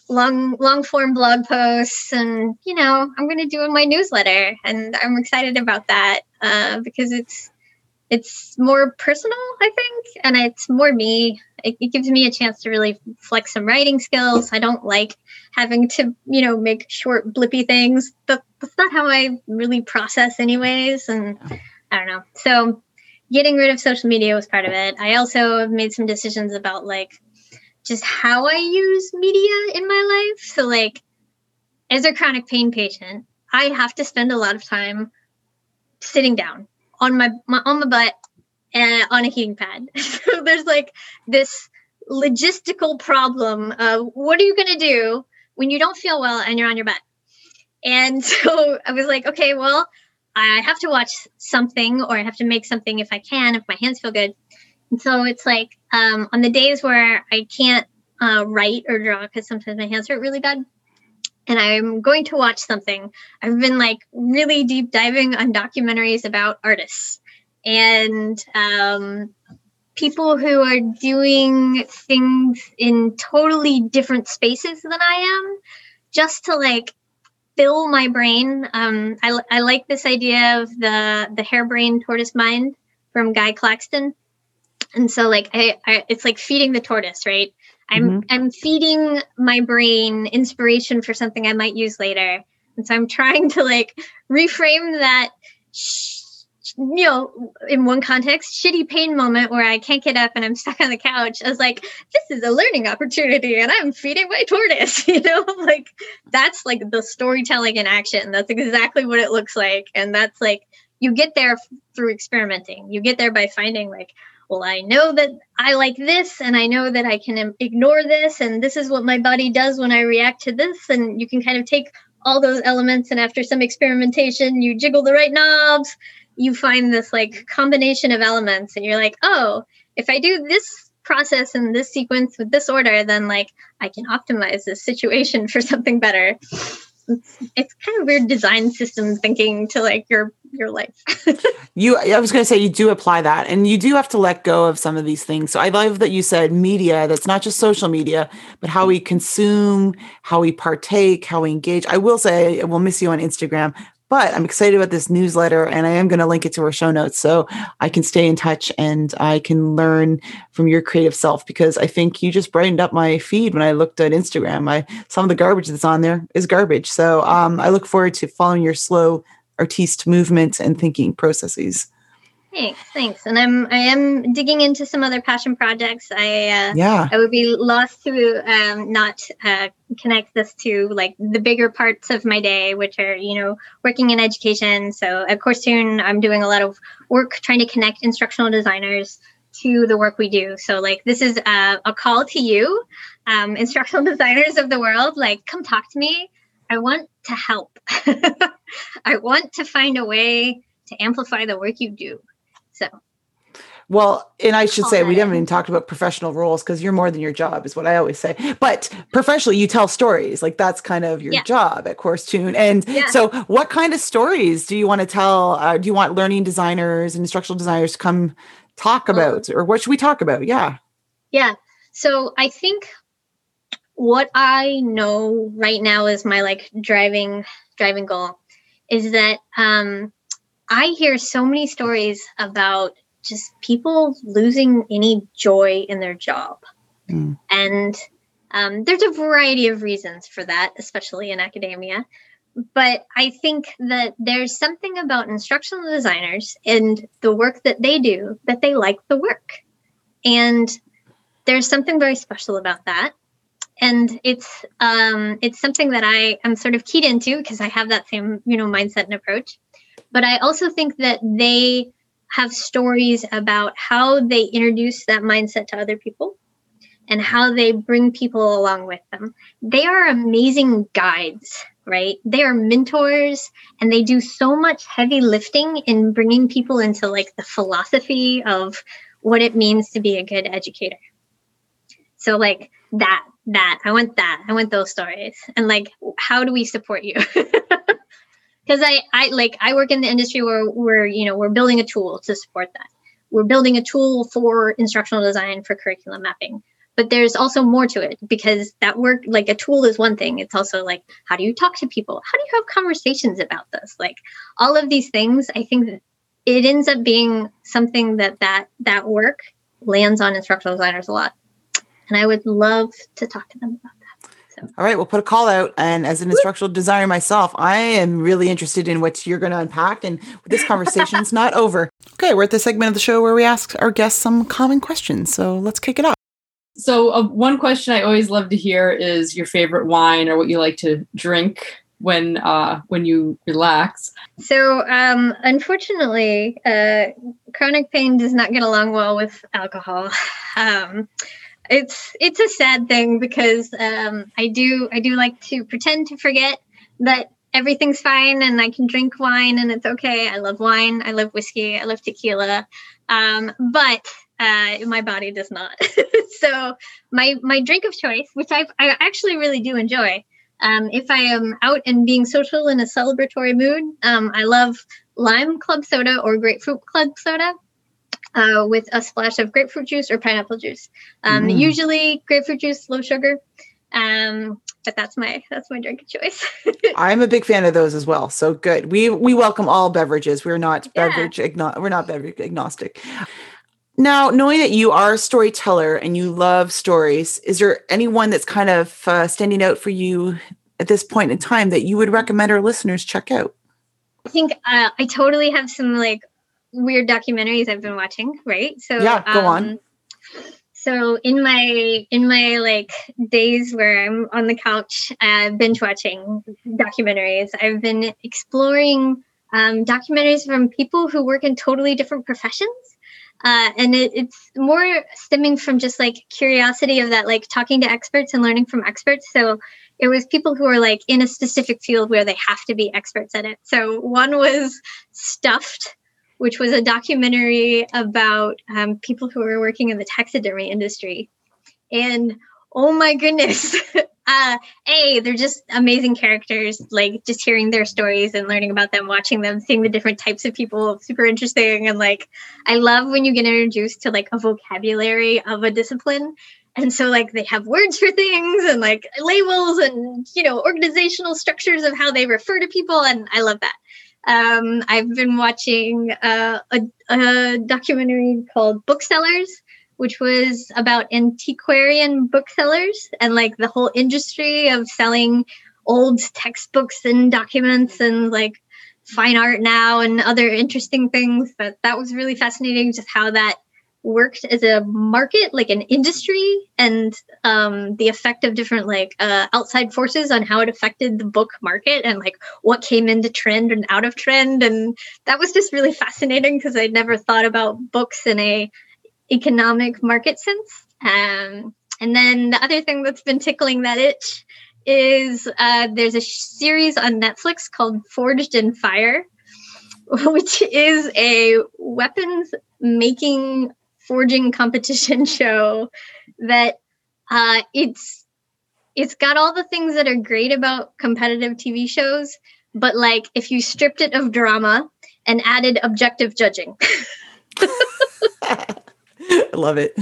long form blog posts. And, I'm going to do my newsletter, and I'm excited about that, because it's more personal, I think, and it's more me. it gives me a chance to really flex some writing skills. I don't like having to, make short blippy things, but that's not how I really process anyways. And I don't know. So getting rid of social media was part of it. I also have made some decisions about just how I use media in my life. So as a chronic pain patient, I have to spend a lot of time sitting down on my butt and on a heating pad. So there's this logistical problem of what are you going to do when you don't feel well and you're on your butt? And so I was okay, well, I have to watch something, or I have to make something if I can, if my hands feel good. And so it's on the days where I can't write or draw because sometimes my hands hurt really bad, and I'm going to watch something. I've been really deep diving on documentaries about artists and people who are doing things in totally different spaces than I am, just to fill my brain. I like this idea of the Hare Brain, Tortoise Mind from Guy Claxton. And so it's feeding the tortoise, right? I'm feeding my brain inspiration for something I might use later. And so I'm trying to reframe that, in one context, shitty pain moment where I can't get up and I'm stuck on the couch. I was this is a learning opportunity and I'm feeding my tortoise, that's the storytelling in action. That's exactly what it looks like. And that's you get there through experimenting. You get there by finding well, I know that I like this, and I know that I can ignore this, and this is what my body does when I react to this. And you can kind of take all those elements, and after some experimentation, you jiggle the right knobs, you find this combination of elements, and you're oh, if I do this process in this sequence with this order, then I can optimize this situation for something better. It's kind of weird design system thinking to your life. I was going to say, you do apply that, and you do have to let go of some of these things. So I love that you said media, that's not just social media, but how we consume, how we partake, how we engage. I will say, I will miss you on Instagram, but I'm excited about this newsletter, and I am going to link it to our show notes so I can stay in touch and I can learn from your creative self, because I think you just brightened up my feed when I looked at Instagram. Some of the garbage that's on there is garbage. So I look forward to following your slow artiste movement and thinking processes. Thanks. And I am digging into some other passion projects. I would be lost to not connect this to the bigger parts of my day, which are, working in education. So at Course Tune, I'm doing a lot of work trying to connect instructional designers to the work we do. So this is a call to you, instructional designers of the world, come talk to me. I want to help. I want to find a way to amplify the work you do. So, well, and I should say, we haven't even talked about professional roles, because you're more than your job is what I always say. But professionally, you tell stories. That's kind of your job at Course Tune. And so what kind of stories do you want to tell? Do you want learning designers and instructional designers to come talk about, or what should we talk about? Yeah. So I think what I know right now is my driving goal is that, I hear so many stories about just people losing any joy in their job. And there's a variety of reasons for that, especially in academia. But I think that there's something about instructional designers and the work that they do, that they like the work. And there's something very special about that. And it's something that I am sort of keyed into, because I have that same, mindset and approach. But I also think that they have stories about how they introduce that mindset to other people and how they bring people along with them. They are amazing guides, right? They are mentors, and they do so much heavy lifting in bringing people into the philosophy of what it means to be a good educator. So I want those stories. And how do we support you? Because I work in the industry where we're building a tool to support that. We're building a tool for instructional design, for curriculum mapping. But there's also more to it, because that work, a tool is one thing. It's also how do you talk to people? How do you have conversations about this? All of these things, I think that it ends up being something that work lands on instructional designers a lot. And I would love to talk to them about that. So. All right, we'll put a call out. And as an instructional designer myself, I am really interested in what you're going to unpack. And this conversation's not over. Okay, we're at the segment of the show where we ask our guests some common questions. So let's kick it off. So one question I always love to hear is your favorite wine or what you like to drink when you relax. So unfortunately, chronic pain does not get along well with alcohol. It's a sad thing because I do like to pretend to forget that everything's fine and I can drink wine and it's okay. I love wine. I love whiskey. I love tequila. But my body does not. So my drink of choice, which I actually really do enjoy, if I am out and being social in a celebratory mood, I love lime club soda or grapefruit club soda with a splash of grapefruit juice or pineapple juice. Usually grapefruit juice, low sugar. But that's my drink of choice. I'm a big fan of those as well. So good. We welcome all beverages. We're not beverage agnostic. Now, knowing that you are a storyteller and you love stories, is there anyone that's kind of standing out for you at this point in time that you would recommend our listeners check out? I think I totally have some like weird documentaries I've been watching, right? So yeah, go on. So in my like days where I'm on the couch binge watching documentaries, I've been exploring documentaries from people who work in totally different professions. And it's more stemming from just like curiosity of that, like talking to experts and learning from experts. So it was people who are like in a specific field where they have to be experts at it. So one was Stuffed, which was a documentary about people who were working in the taxidermy industry. And oh my goodness, they're just amazing characters, like just hearing their stories and learning about them, watching them, seeing the different types of people, super interesting. And like, I love when you get introduced to like a vocabulary of a discipline. And so like they have words for things and like labels and, you know, organizational structures of how they refer to people. And I love that. I've been watching a documentary called Booksellers, which was about antiquarian booksellers and like the whole industry of selling old textbooks and documents and like fine art now and other interesting things. But that was really fascinating, just how that worked as a market, like an industry, and the effect of different like outside forces on how it affected the book market and like what came into trend and out of trend. And that was just really fascinating because I'd never thought about books in a economic market sense. And then the other thing that's been tickling that itch is there's a series on Netflix called Forged in Fire, which is a weapons making forging competition show that it's got all the things that are great about competitive TV shows, but like if you stripped it of drama and added objective judging. I love it.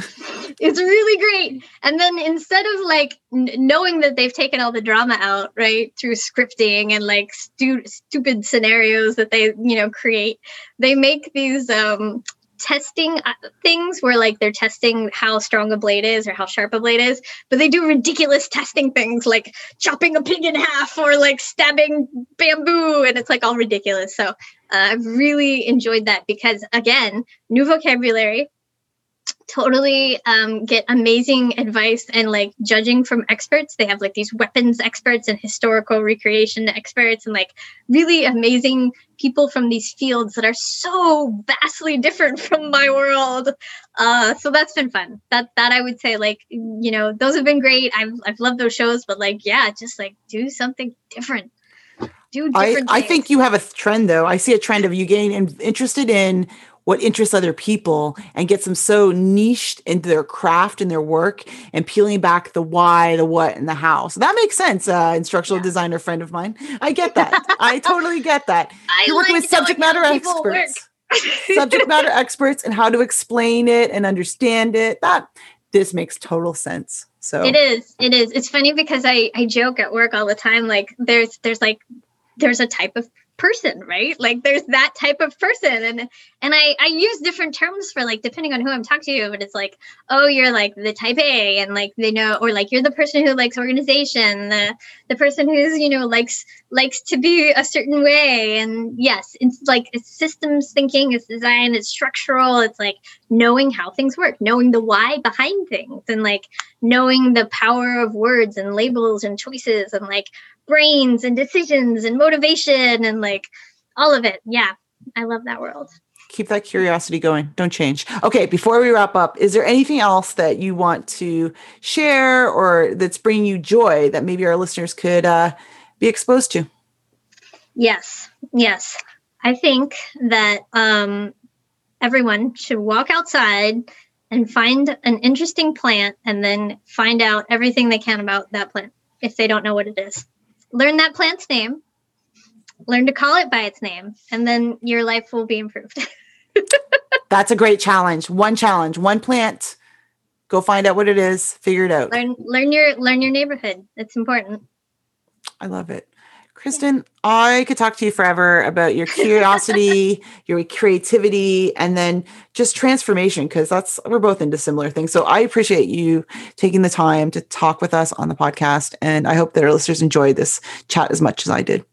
It's really great. And then instead of like knowing that they've taken all the drama out, right, through scripting and like stupid scenarios that they, you know, create, they make these testing things where like they're testing how strong a blade is or how sharp a blade is, but they do ridiculous testing things like chopping a pig in half or like stabbing bamboo, and it's like all ridiculous. So I've really enjoyed that because, again, new vocabulary, totally get amazing advice and like judging from experts. They have like these weapons experts and historical recreation experts and like really amazing people from these fields that are so vastly different from my world. So that's been fun. That I would say, like, you know, those have been great. I've loved those shows, but like, yeah, just like do something different. Do different things. I think you have a trend though. I see a trend of you getting interested in what interests other people and gets them so niched into their craft and their work and peeling back the why, the what, and the how. So that makes sense. Instructional designer friend of mine. I get that. I totally get that. You're working with subject matter experts. Subject matter experts and how to explain it and understand it. This makes total sense. So it is. It's funny because I joke at work all the time. Like there's a type of person, right? Like there's that type of person. And I use different terms for like, depending on who I'm talking to, but it's like, oh, you're like the type A and like, they know, or like, you're the person who likes organization, the person who's, you know, likes to be a certain way. And yes, it's like, it's systems thinking, it's design, it's structural. It's like knowing how things work, knowing the why behind things and like knowing the power of words and labels and choices and like brains and decisions and motivation and like all of it. Yeah. I love that world. Keep that curiosity going. Don't change. Okay. Before we wrap up, is there anything else that you want to share or that's bringing you joy that maybe our listeners could be exposed to? Yes. Yes. I think that everyone should walk outside and find an interesting plant and then find out everything they can about that plant if they don't know what it is. Learn that plant's name, learn to call it by its name, and then your life will be improved. That's a great challenge, one plant, go find out what it is, figure it out. Learn your neighborhood. It's important. I love it. Kristin, yeah. I could talk to you forever about your curiosity, your creativity, and then just transformation, because we're both into similar things. So I appreciate you taking the time to talk with us on the podcast. And I hope that our listeners enjoyed this chat as much as I did.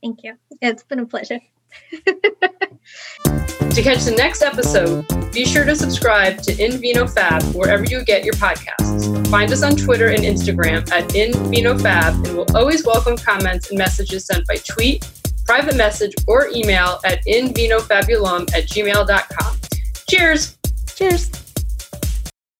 Thank you. It's been a pleasure. To catch the next episode, be sure to subscribe to InVinoFab wherever you get your podcasts. Find us on Twitter and Instagram at InVinoFab, and we'll always welcome comments and messages sent by tweet, private message, or email at InVinoFabulum@gmail.com. Cheers! Cheers!